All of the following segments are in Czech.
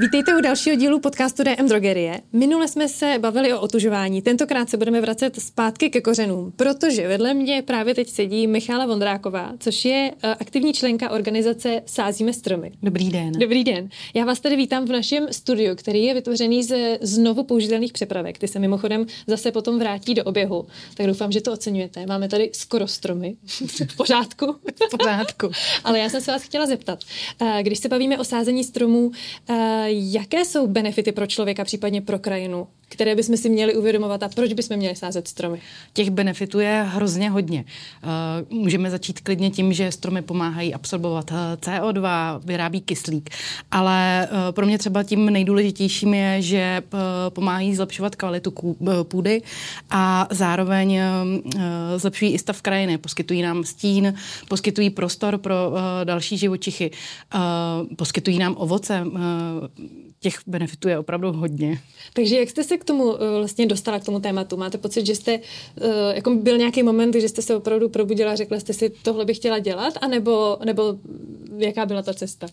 Vítejte u dalšího dílu podcastu DM drogerie. Minule jsme se bavili o otužování, tentokrát se budeme vracet zpátky ke kořenům, protože vedle mě právě teď sedí Michaela Vondráková, což je aktivní členka organizace Sázíme stromy. Dobrý den. Dobrý den. Já vás tady vítám v našem studiu, který je vytvořený ze znovu použitelných přepravek. Ty se mimochodem zase potom vrátí do oběhu, tak doufám, že to oceňujete. Máme tady skoro stromy. V pořádku. V pořádku. Ale já jsem se vás chtěla zeptat, když se bavíme o sázení stromů, jaké jsou benefity pro člověka, případně pro krajinu, které bychom si měli uvědomovat a proč bychom měli sázet stromy? Těch benefitů je hrozně hodně. Můžeme začít klidně tím, že stromy pomáhají absorbovat CO2, vyrábí kyslík, ale pro mě třeba tím nejdůležitějším je, že pomáhají zlepšovat kvalitu půdy a zároveň zlepšují i stav krajiny, poskytují nám stín, poskytují prostor pro další živočichy, poskytují nám ovoce. Těch benefitů je opravdu hodně. Takže jak jste se k tomu vlastně dostala, k tomu tématu? Máte pocit, že jste, jako byl nějaký moment, že jste se opravdu probudila a řekla jste si, tohle bych chtěla dělat, anebo jaká byla ta cesta?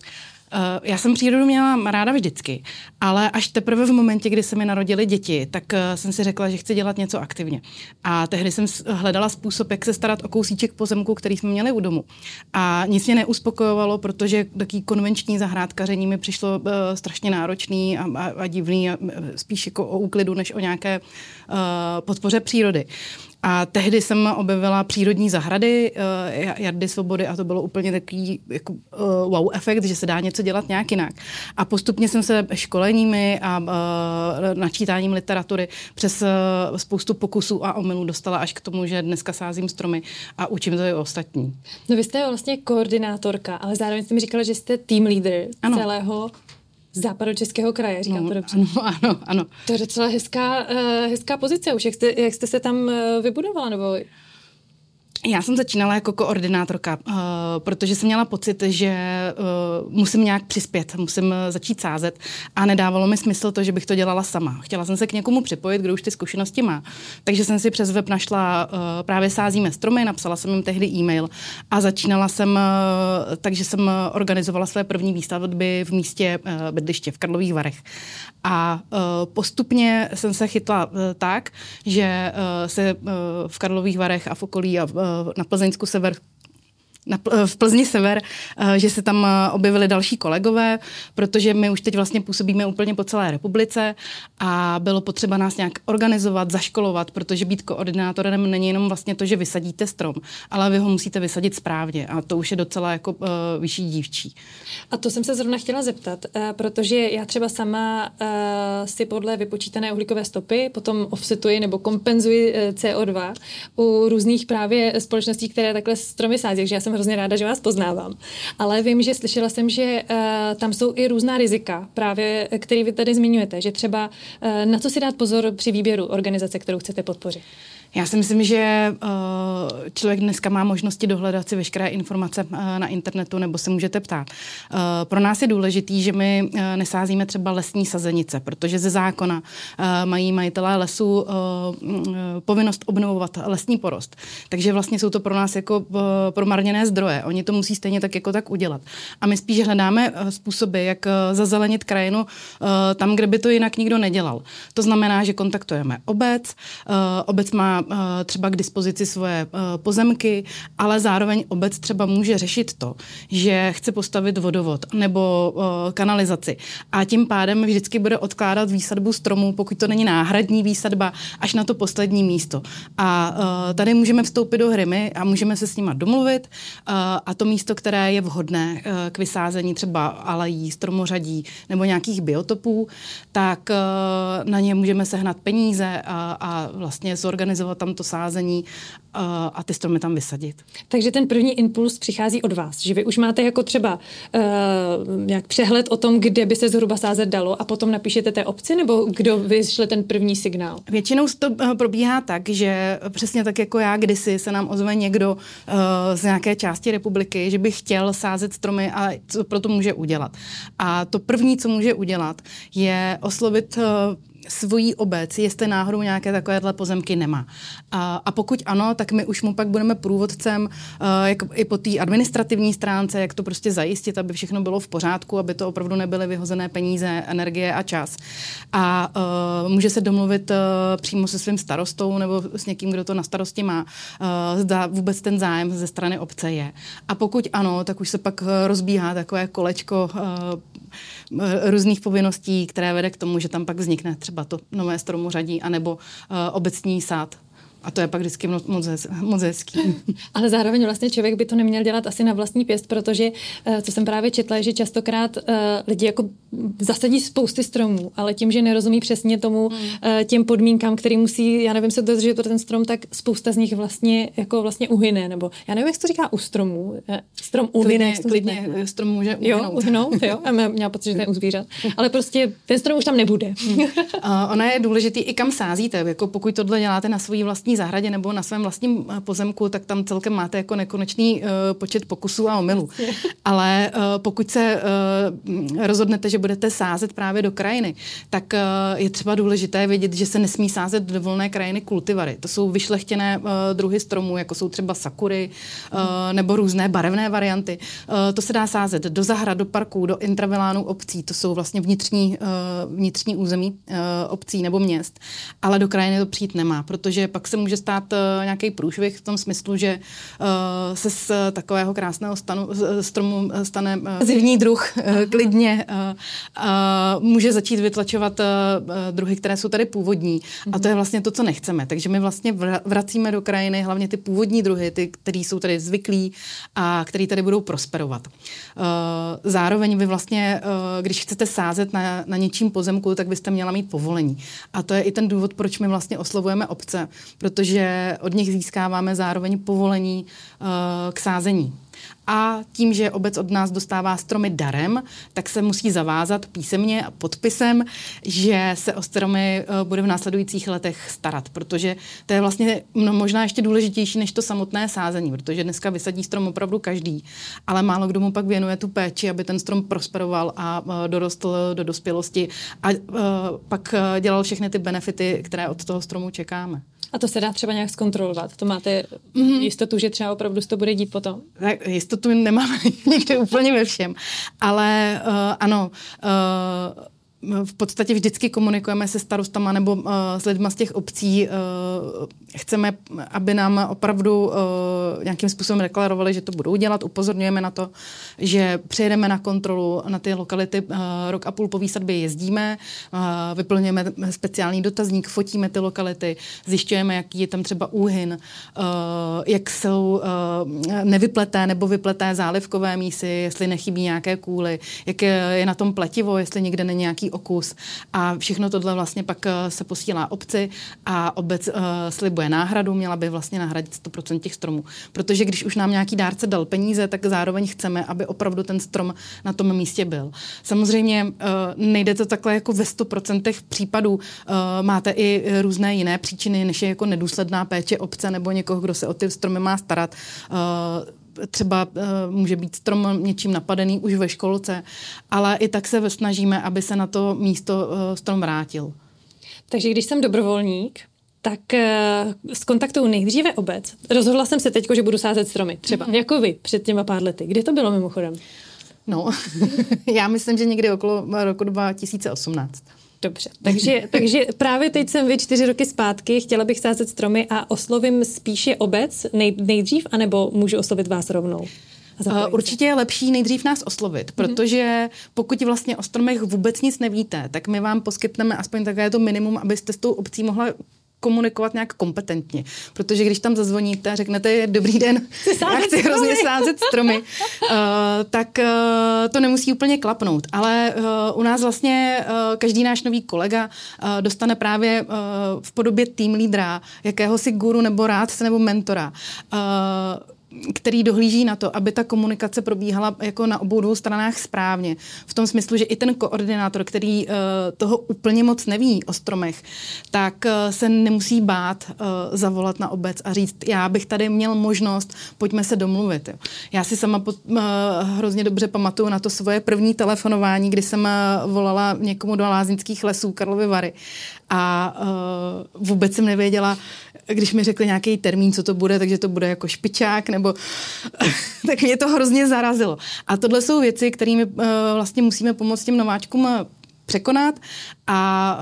Já jsem přírodu měla ráda vždycky, ale až teprve v momentě, kdy se mi narodily děti, tak jsem si řekla, že chci dělat něco aktivně. A tehdy jsem hledala způsob, jak se starat o kousíček pozemku, který jsme měli u domu. A nic mě neuspokojovalo, protože taký konvenční zahrádkaření mi přišlo strašně náročný a divný, a spíš jako o úklidu, než o nějaké podpoře přírody. A tehdy jsem objevila přírodní zahrady Jardy svobody a to bylo úplně takový jako, wow efekt, že se dá něco dělat nějak jinak. A postupně jsem se školeními a načítáním literatury přes spoustu pokusů a omylů dostala až k tomu, že dneska sázím stromy a učím to i ostatní. No vy jste vlastně koordinátorka, ale zároveň jste mi říkala, že jste team leader celého Západočeského kraje, říkám to dobře. Ano. To je docela hezká pozice už. Jak jste se tam vybudovala? Nebo... Já jsem začínala jako koordinátorka, protože jsem měla pocit, že musím nějak přispět, musím začít sázet a nedávalo mi smysl to, že bych to dělala sama. Chtěla jsem se k někomu připojit, kdo už ty zkušenosti má. Takže jsem si přes web našla právě Sázíme stromy, napsala jsem jim tehdy e-mail a začínala jsem, takže jsem organizovala své první výstavby v místě bydliště v Karlových Varech. A postupně jsem se chytla tak, že se v Karlových Varech a v okolí a na Plzeňsku sever, v Plzni sever, že se tam objevili další kolegové, protože my už teď vlastně působíme úplně po celé republice a bylo potřeba nás nějak organizovat, zaškolovat, protože být koordinátorem není jenom vlastně to, že vysadíte strom, ale vy ho musíte vysadit správně a to už je docela jako vyšší dívčí. A to jsem se zrovna chtěla zeptat, protože já třeba sama si podle vypočítané uhlíkové stopy potom offsetuji nebo kompenzuji CO2 u různých právě společností, které takhle stromy sází, takže já jsem hrozně ráda, že vás poznávám. Ale vím, že slyšela jsem, že tam jsou i různá rizika, právě který vy tady zmiňujete, že třeba na co si dát pozor při výběru organizace, kterou chcete podpořit. Já si myslím, že člověk dneska má možnosti dohledat si veškeré informace na internetu nebo se můžete ptát. Pro nás je důležitý, že my nesázíme třeba lesní sazenice, protože ze zákona mají majitelé lesů povinnost obnovovat lesní porost. Takže vlastně jsou to pro nás jako promarněné zdroje. Oni to musí stejně tak jako tak udělat. A my spíš hledáme způsoby, jak zazelenit krajinu tam, kde by to jinak nikdo nedělal. To znamená, že kontaktujeme obec. Obec má třeba k dispozici svoje pozemky, ale zároveň obec třeba může řešit to, že chce postavit vodovod nebo kanalizaci a tím pádem vždycky bude odkládat výsadbu stromů, pokud to není náhradní výsadba, až na to poslední místo. A tady můžeme vstoupit do hry my a můžeme se s nima domluvit a to místo, které je vhodné k vysázení třeba alejí, stromořadí nebo nějakých biotopů, tak na ně můžeme sehnat peníze a vlastně zorganizovat tam to sázení a ty stromy tam vysadit. Takže ten první impuls přichází od vás, že vy už máte jako třeba nějak přehled o tom, kde by se zhruba sázet dalo a potom napíšete té obci, nebo kdo vyšle ten první signál? Většinou to probíhá tak, že přesně tak jako já kdysi se nám ozve někdo z nějaké části republiky, že by chtěl sázet stromy a co pro to může udělat. A to první, co může udělat, je oslovit svojí obec, jestli náhodou nějaké takovéhle pozemky nemá. A pokud ano, tak my už mu pak budeme průvodcem jak i po té administrativní stránce, jak to prostě zajistit, aby všechno bylo v pořádku, aby to opravdu nebyly vyhozené peníze, energie a čas. A může se domluvit přímo se svým starostou nebo s někým, kdo to na starosti má, zda vůbec ten zájem ze strany obce je. A pokud ano, tak už se pak rozbíhá takové kolečko různých povinností, které vede k tomu, že tam pak vznikne třeba to nové stromořadí anebo obecní sád. A to je pak vždycky moc hezký. Ale zároveň vlastně člověk by to neměl dělat asi na vlastní pěst, protože, co jsem právě četla, je, že častokrát lidi jako zasadí spousty stromů, ale tím, že nerozumí přesně tomu, těm podmínkám, který musí, já nevím, se dodržet pro ten strom, tak spousta z nich vlastně uhyne. Nebo já nevím, jak se to říká u stromů. Strom uhyne. Klidně strom může uhynout. Jo, měla pocit, že to je u zvířat. Ale prostě ten strom už tam nebude. Ona je důležitý i kam sázíte. Jako pokud tohle děláte na svojí vlastní zahradě nebo na svém vlastním pozemku, tak tam celkem máte jako nekonečný počet pokusů a omylů. Ale pokud se rozhodnete, že budete sázet právě do krajiny, tak je třeba důležité vědět, že se nesmí sázet do volné krajiny kultivary. To jsou vyšlechtěné druhy stromů, jako jsou třeba sakury nebo různé barevné varianty. To se dá sázet do zahrad, do parků, do intravilánů obcí. To jsou vlastně vnitřní území obcí nebo měst. Ale do krajiny to přijít nemá, protože pak se může stát nějaký průšvih v tom smyslu, že se z takového krásného stromu stane zivní druh, klidně může začít vytlačovat druhy, které jsou tady původní. A to je vlastně to, co nechceme. Takže my vlastně vracíme do krajiny hlavně ty původní druhy, ty, které jsou tady zvyklí a které tady budou prosperovat. Zároveň vy vlastně, když chcete sázet na něčím pozemku, tak byste měla mít povolení. A to je i ten důvod, proč my vlastně oslovujeme obce, protože od nich získáváme zároveň povolení k sázení. A tím, že obec od nás dostává stromy darem, tak se musí zavázat písemně a podpisem, že se o stromy bude v následujících letech starat, protože to je vlastně možná ještě důležitější než to samotné sázení, protože dneska vysadí strom opravdu každý, ale málo kdo mu pak věnuje tu péči, aby ten strom prosperoval a dorostl do dospělosti a pak dělal všechny ty benefity, které od toho stromu čekáme. A to se dá třeba nějak zkontrolovat? To máte jistotu, že třeba opravdu to bude dít potom? Tak jistotu nemáme nikde úplně ve všem. Ale ano, v podstatě vždycky komunikujeme se starostama nebo s lidma z těch obcí. Chceme, aby nám opravdu nějakým způsobem deklarovali, že to budou dělat. Upozorňujeme na to, že přejedeme na kontrolu na ty lokality. Rok a půl po výsadbě jezdíme, vyplňujeme speciální dotazník, fotíme ty lokality, zjišťujeme, jaký je tam třeba úhyn, jak jsou nevypleté nebo vypleté zálivkové mísy, jestli nechybí nějaké kůly, jak je na tom pletivo, jestli někde není nějaký okus a všechno tohle vlastně pak se posílá obci a obec slibuje náhradu, měla by vlastně nahradit 100% těch stromů. Protože když už nám nějaký dárce dal peníze, tak zároveň chceme, aby opravdu ten strom na tom místě byl. Samozřejmě nejde to takhle jako ve 100% případů. Máte i různé jiné příčiny, než je jako nedůsledná péče obce nebo někoho, kdo se o ty stromy má starat. Třeba může být strom něčím napadený už ve školce, ale i tak se snažíme, aby se na to místo strom vrátil. Takže když jsem dobrovolník, tak zkontaktuju nejdříve obec. Rozhodla jsem se teď, že budu sázet stromy. Třeba jako vy před těma pár lety. Kde to bylo mimochodem? No, já myslím, že někdy okolo roku 2018. Dobře, takže právě teď jsem 4 roky zpátky, chtěla bych sázet stromy a oslovím spíše obec nejdřív, anebo můžu oslovit vás rovnou? Určitě je lepší nejdřív nás oslovit, protože pokud vlastně o stromech vůbec nic nevíte, tak my vám poskytneme aspoň takové to minimum, abyste s tou obcí mohla komunikovat nějak kompetentně. Protože když tam zazvoníte a řeknete, dobrý den, já chci hrozně sázet stromy, tak to nemusí úplně klapnout. Ale u nás vlastně každý náš nový kolega dostane právě v podobě tým lídra, jakéhosi guru nebo rádce nebo mentora. který dohlíží na to, aby ta komunikace probíhala jako na obou dvou stranách správně. V tom smyslu, že i ten koordinátor, který toho úplně moc neví o stromech, tak se nemusí bát zavolat na obec a říct, já bych tady měl možnost, pojďme se domluvit. Jo. Já si sama hrozně dobře pamatuju na to svoje první telefonování, kdy jsem volala někomu do Láznických lesů Karlovy Vary a vůbec jsem nevěděla, když mi řekli nějaký termín, co to bude, takže to bude jako špičák, nebo tak mě to hrozně zarazilo. A tohle jsou věci, kterými vlastně musíme pomoct těm nováčkům překonat a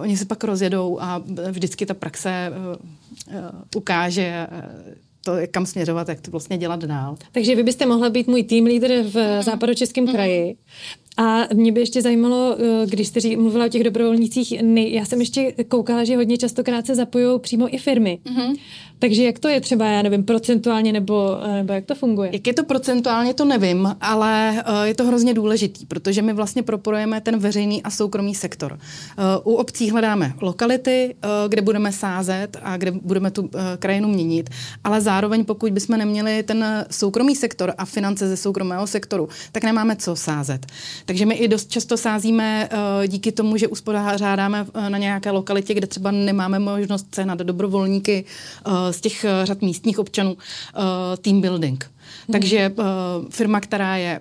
oni se pak rozjedou a vždycky ta praxe ukáže to, kam směřovat, jak to vlastně dělat dál. Takže vy byste mohla být můj tým lídr v Západočeském kraji. A mě by ještě zajímalo, když jste mluvila o těch dobrovolnících, já jsem ještě koukala, že hodně častokrát se zapojují přímo i firmy. Mm-hmm. Takže jak to je třeba, já nevím, procentuálně nebo jak to funguje? Jak je to procentuálně, to nevím, ale je to hrozně důležitý, protože my vlastně propojujeme ten veřejný a soukromý sektor. U obcí hledáme lokality, kde budeme sázet a kde budeme tu krajinu měnit, ale zároveň pokud bychom neměli ten soukromý sektor a finance ze soukromého sektoru, tak nemáme co sázet. Takže my i dost často sázíme díky tomu, že uspořádáme na nějaké lokalitě, kde třeba nemáme možnost sehnat dobrovolníky z těch řad místních občanů team building. Takže firma, která je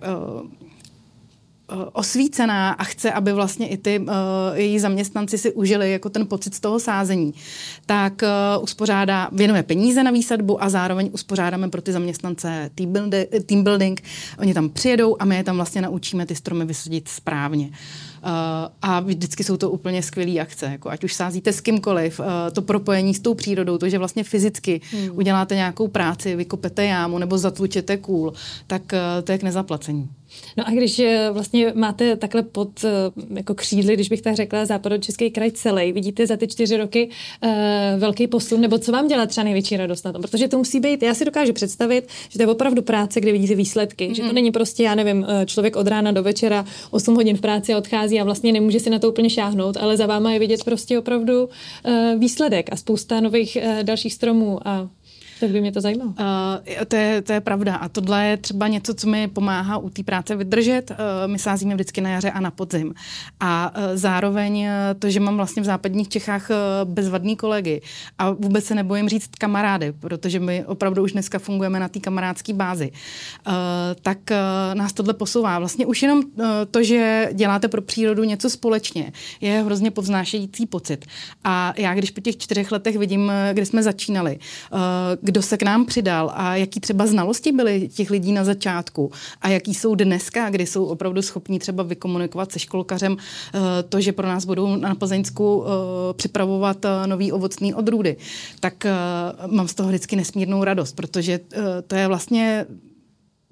osvícená a chce, aby vlastně i ty její zaměstnanci si užili jako ten pocit z toho sázení, tak věnujeme peníze na výsadbu a zároveň uspořádáme pro ty zaměstnance team building. Oni tam přijedou a my je tam vlastně naučíme ty stromy vysadit správně. A vždycky jsou to úplně skvělý akce. Jako ať už sázíte s kýmkoliv, to propojení s tou přírodou, to, že vlastně fyzicky uděláte nějakou práci, vykopete jámu nebo zatlučete kůl, tak to je k nezaplacení. No a když vlastně máte takhle pod jako křídly, když bych tak řekla, Západočeský kraj celý, vidíte za ty 4 roky velký posun, nebo co vám dělá třeba největší radost na tom? Protože to musí být, já si dokážu představit, že to je opravdu práce, kde vidíte výsledky, že to není prostě, já nevím, člověk od rána do večera 8 hodin v práci odchází a vlastně nemůže si na to úplně šáhnout, ale za váma je vidět prostě opravdu výsledek a spousta nových dalších stromů a tak by mě to zajímalo. To je pravda a tohle je třeba něco, co mi pomáhá u té práce vydržet. My sázíme vždycky na jaře a na podzim. A zároveň to, že mám vlastně v západních Čechách bezvadný kolegy a vůbec se nebojím říct kamarády, protože my opravdu už dneska fungujeme na té kamarádské bázi, tak nás tohle posouvá. Vlastně už jenom to, že děláte pro přírodu něco společně, je hrozně povznášející pocit. A já, když po těch 4 letech vidím, kde jsme začínali, kdo se k nám přidal a jaký třeba znalosti byly těch lidí na začátku a jaký jsou dneska, kdy jsou opravdu schopní třeba vykomunikovat se školkařem to, že pro nás budou na Plzeňsku připravovat nový ovocný odrůdy, tak mám z toho vždycky nesmírnou radost, protože to je vlastně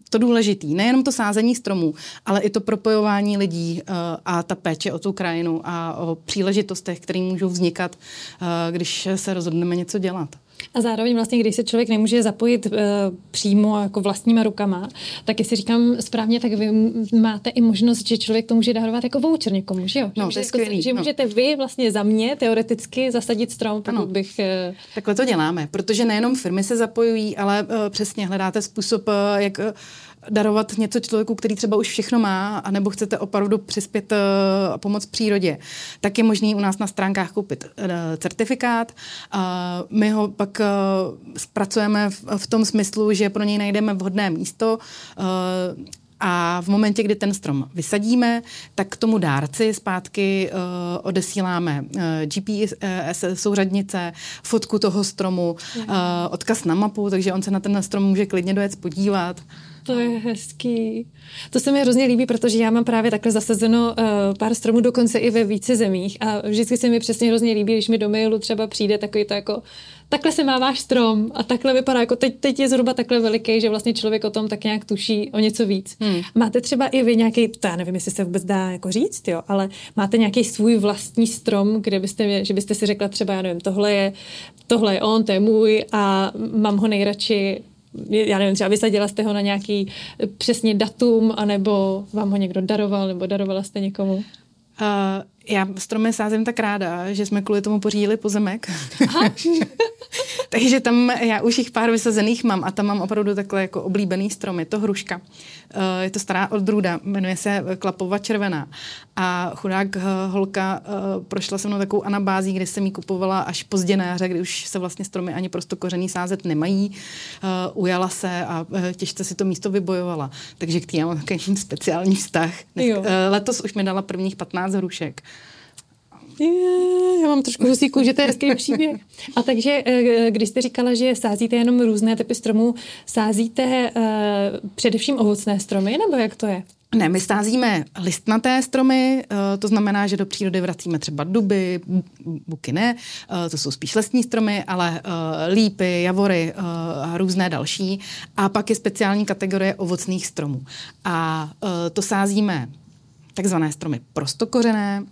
to důležitý. Nejenom to sázení stromů, ale i to propojování lidí a ta péče o tu krajinu a o příležitostech, které můžou vznikat, když se rozhodneme něco dělat. A zároveň vlastně, když se člověk nemůže zapojit přímo jako vlastníma rukama, tak jestli říkám správně, tak vy máte i možnost, že člověk to může darovat jako voucher někomu, že jo? No, že, že můžete vy vlastně za mě teoreticky zasadit strom, pokud bych... Takhle to děláme, protože nejenom firmy se zapojují, ale přesně hledáte způsob, jak... darovat něco člověku, který třeba už všechno má, anebo chcete opravdu přispět a pomoct přírodě, tak je možný u nás na stránkách koupit certifikát. My ho pak zpracujeme v tom smyslu, že pro něj najdeme vhodné místo a v momentě, kdy ten strom vysadíme, tak k tomu dárci zpátky odesíláme GPS souřadnice, fotku toho stromu, odkaz na mapu, takže on se na ten strom může klidně dojet podívat. To je hezký. To se mi hrozně líbí, protože já mám právě takhle zasazeno pár stromů, dokonce i ve více zemích a vždycky se mi přesně hrozně líbí, když mi do mailu třeba přijde takový to jako takhle se má váš strom a takhle vypadá, jako teď je zhruba takhle veliký, že vlastně člověk o tom tak nějak tuší o něco víc. Máte třeba i vy nějaký, to já nevím, jestli se vůbec dá jako říct, jo, ale máte nějaký svůj vlastní strom, kde byste si řekla třeba, já nevím, tohle je on, to je můj a mám ho nejradši. Já nevím, třeba vysadila jste ho na nějaký přesně datum, anebo vám ho někdo daroval, nebo darovala jste někomu? Já stromy sázím tak ráda, že jsme kvůli tomu pořídili pozemek. Takže tam já už jich pár vysazených mám a tam mám opravdu takhle jako oblíbený strom. Je to hruška. Je to stará odrůda, jmenuje se Klapova červená. A chudák holka prošla se mnou takovou anabází, kde jsem ji kupovala až pozdě na jaře, kdy už se vlastně stromy ani prostokořený sázet nemají. Ujala se a těžce si to místo vybojovala. Takže k tým mám takový speciální vztah. Letos už mi dala prvních 15 hrušek. Já mám trošku husíku, že to je hezký příběh. A takže, když jste říkala, že sázíte jenom různé typy stromů, sázíte především ovocné stromy, nebo jak to je? Ne, my sázíme listnaté stromy, to znamená, že do přírody vracíme třeba duby, buky ne, to jsou spíš lesní stromy, ale lípy, javory a různé další. A pak je speciální kategorie ovocných stromů. A to sázíme takzvané stromy prostokořené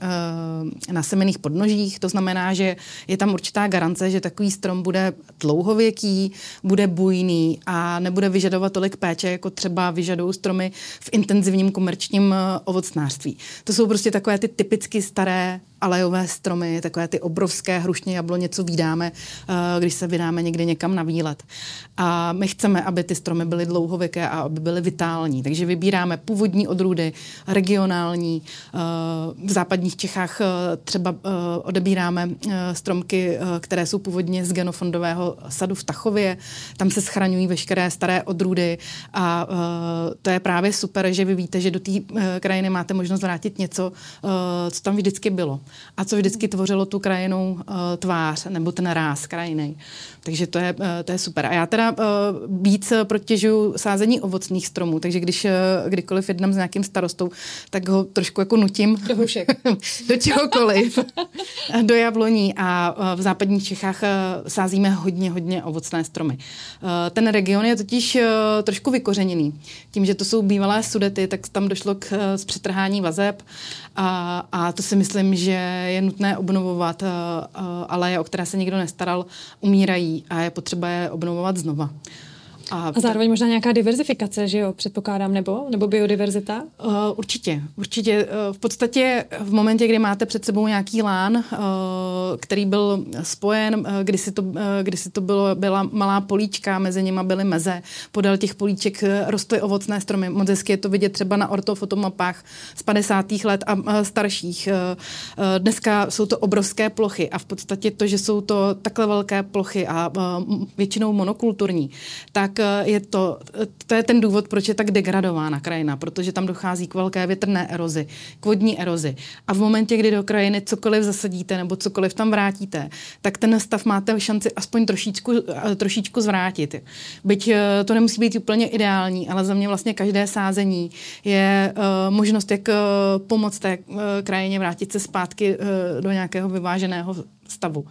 na semenných podnožích. To znamená, že je tam určitá garance, že takový strom bude dlouhověký, bude bujný a nebude vyžadovat tolik péče, jako třeba vyžadují stromy v intenzivním komerčním ovocnářství. To jsou prostě takové ty typicky staré alejové stromy, takové ty obrovské hrušně, jabloně, co vídáme, když se vydáme někde někam na výlet. A my chceme, aby ty stromy byly dlouhověké a aby byly vitální. Takže vybíráme původní odrůdy, regionální. V západních Čechách třeba odebíráme stromky, které jsou původně z genofondového sadu v Tachově. Tam se schraňují veškeré staré odrůdy a to je právě super, že vy víte, že do té krajiny máte možnost vrátit něco, co tam vždycky bylo. A co vždycky tvořilo tu krajinou tvář, nebo ten ráz krajiny. Takže to je super. A já teda víc protěžuju sázení ovocných stromů, takže kdykoliv jednám s nějakým starostou, tak ho trošku jako nutím. Do hrušek. Do čehokoliv. Do jabloní. A v západních Čechách sázíme hodně, hodně ovocné stromy. Ten region je totiž trošku vykořeněný. Tím, že to jsou bývalé Sudety, tak tam došlo k zpřetrhání vazeb a to si myslím, že je nutné obnovovat, ale o které se nikdo nestaral, umírají a je potřeba je obnovovat znova. A zároveň možná nějaká diverzifikace, že jo, předpokládám, nebo biodiverzita? Určitě. V podstatě v momentě, kdy máte před sebou nějaký lán, který byl spojen, kdysi to byla malá políčka, mezi nima byly meze, podél těch políček rostly ovocné stromy. Moc hezky je to vidět třeba na ortofotomapách z 50. let a starších. Dneska jsou to obrovské plochy a v podstatě to, že jsou to takhle velké plochy a většinou monokulturní, tak to je ten důvod, proč je tak degradována krajina, protože tam dochází k velké větrné erozi, k vodní erozi. A v momentě, kdy do krajiny cokoliv zasadíte nebo cokoliv tam vrátíte, tak ten stav máte šanci aspoň trošičku zvrátit. Byť to nemusí být úplně ideální, ale za mě vlastně každé sázení je možnost, jak pomoct té krajině vrátit se zpátky do nějakého vyváženého stavu.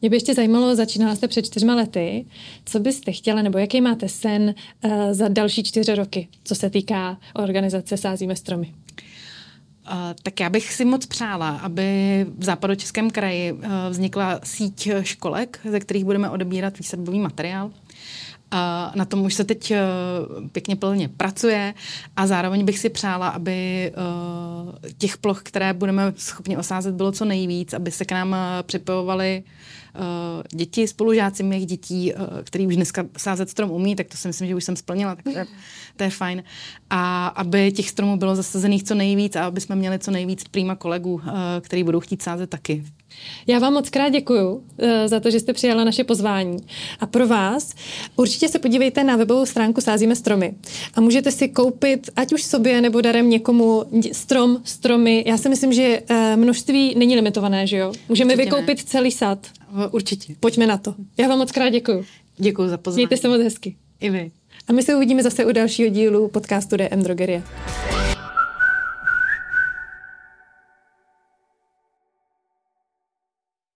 Mě by ještě zajímalo, začínala jste před 4 lety. Co byste chtěla, nebo jaký máte sen za další 4 roky, co se týká organizace Sázíme stromy? Tak já bych si moc přála, aby v Západočeském kraji vznikla síť školek, ze kterých budeme odebírat výsadbový materiál. Na tom už se teď pěkně plně pracuje a zároveň bych si přála, aby těch ploch, které budeme schopni osázet, bylo co nejvíc, aby se k nám připojovaly děti, spolužáci mých dětí, který už dneska sázet strom umí, tak to si myslím, že už jsem splnila, takže to je fajn. A aby těch stromů bylo zasazených co nejvíc a aby jsme měli co nejvíc prýma kolegů, který budou chtít sázet taky. Já vám moc krát děkuju za to, že jste přijala naše pozvání. A pro vás určitě se podívejte na webovou stránku Sázíme stromy a můžete si koupit, ať už sobě nebo darem někomu, stromy. Já si myslím, že množství není limitované, že jo? Můžeme určitě vykoupit celý sad. Určitě. Pojďme na to. Já vám moc krát děkuju. Děkuju za pozvání. Mějte se moc hezky. I vy. A my se uvidíme zase u dalšího dílu podcastu DM drogerie.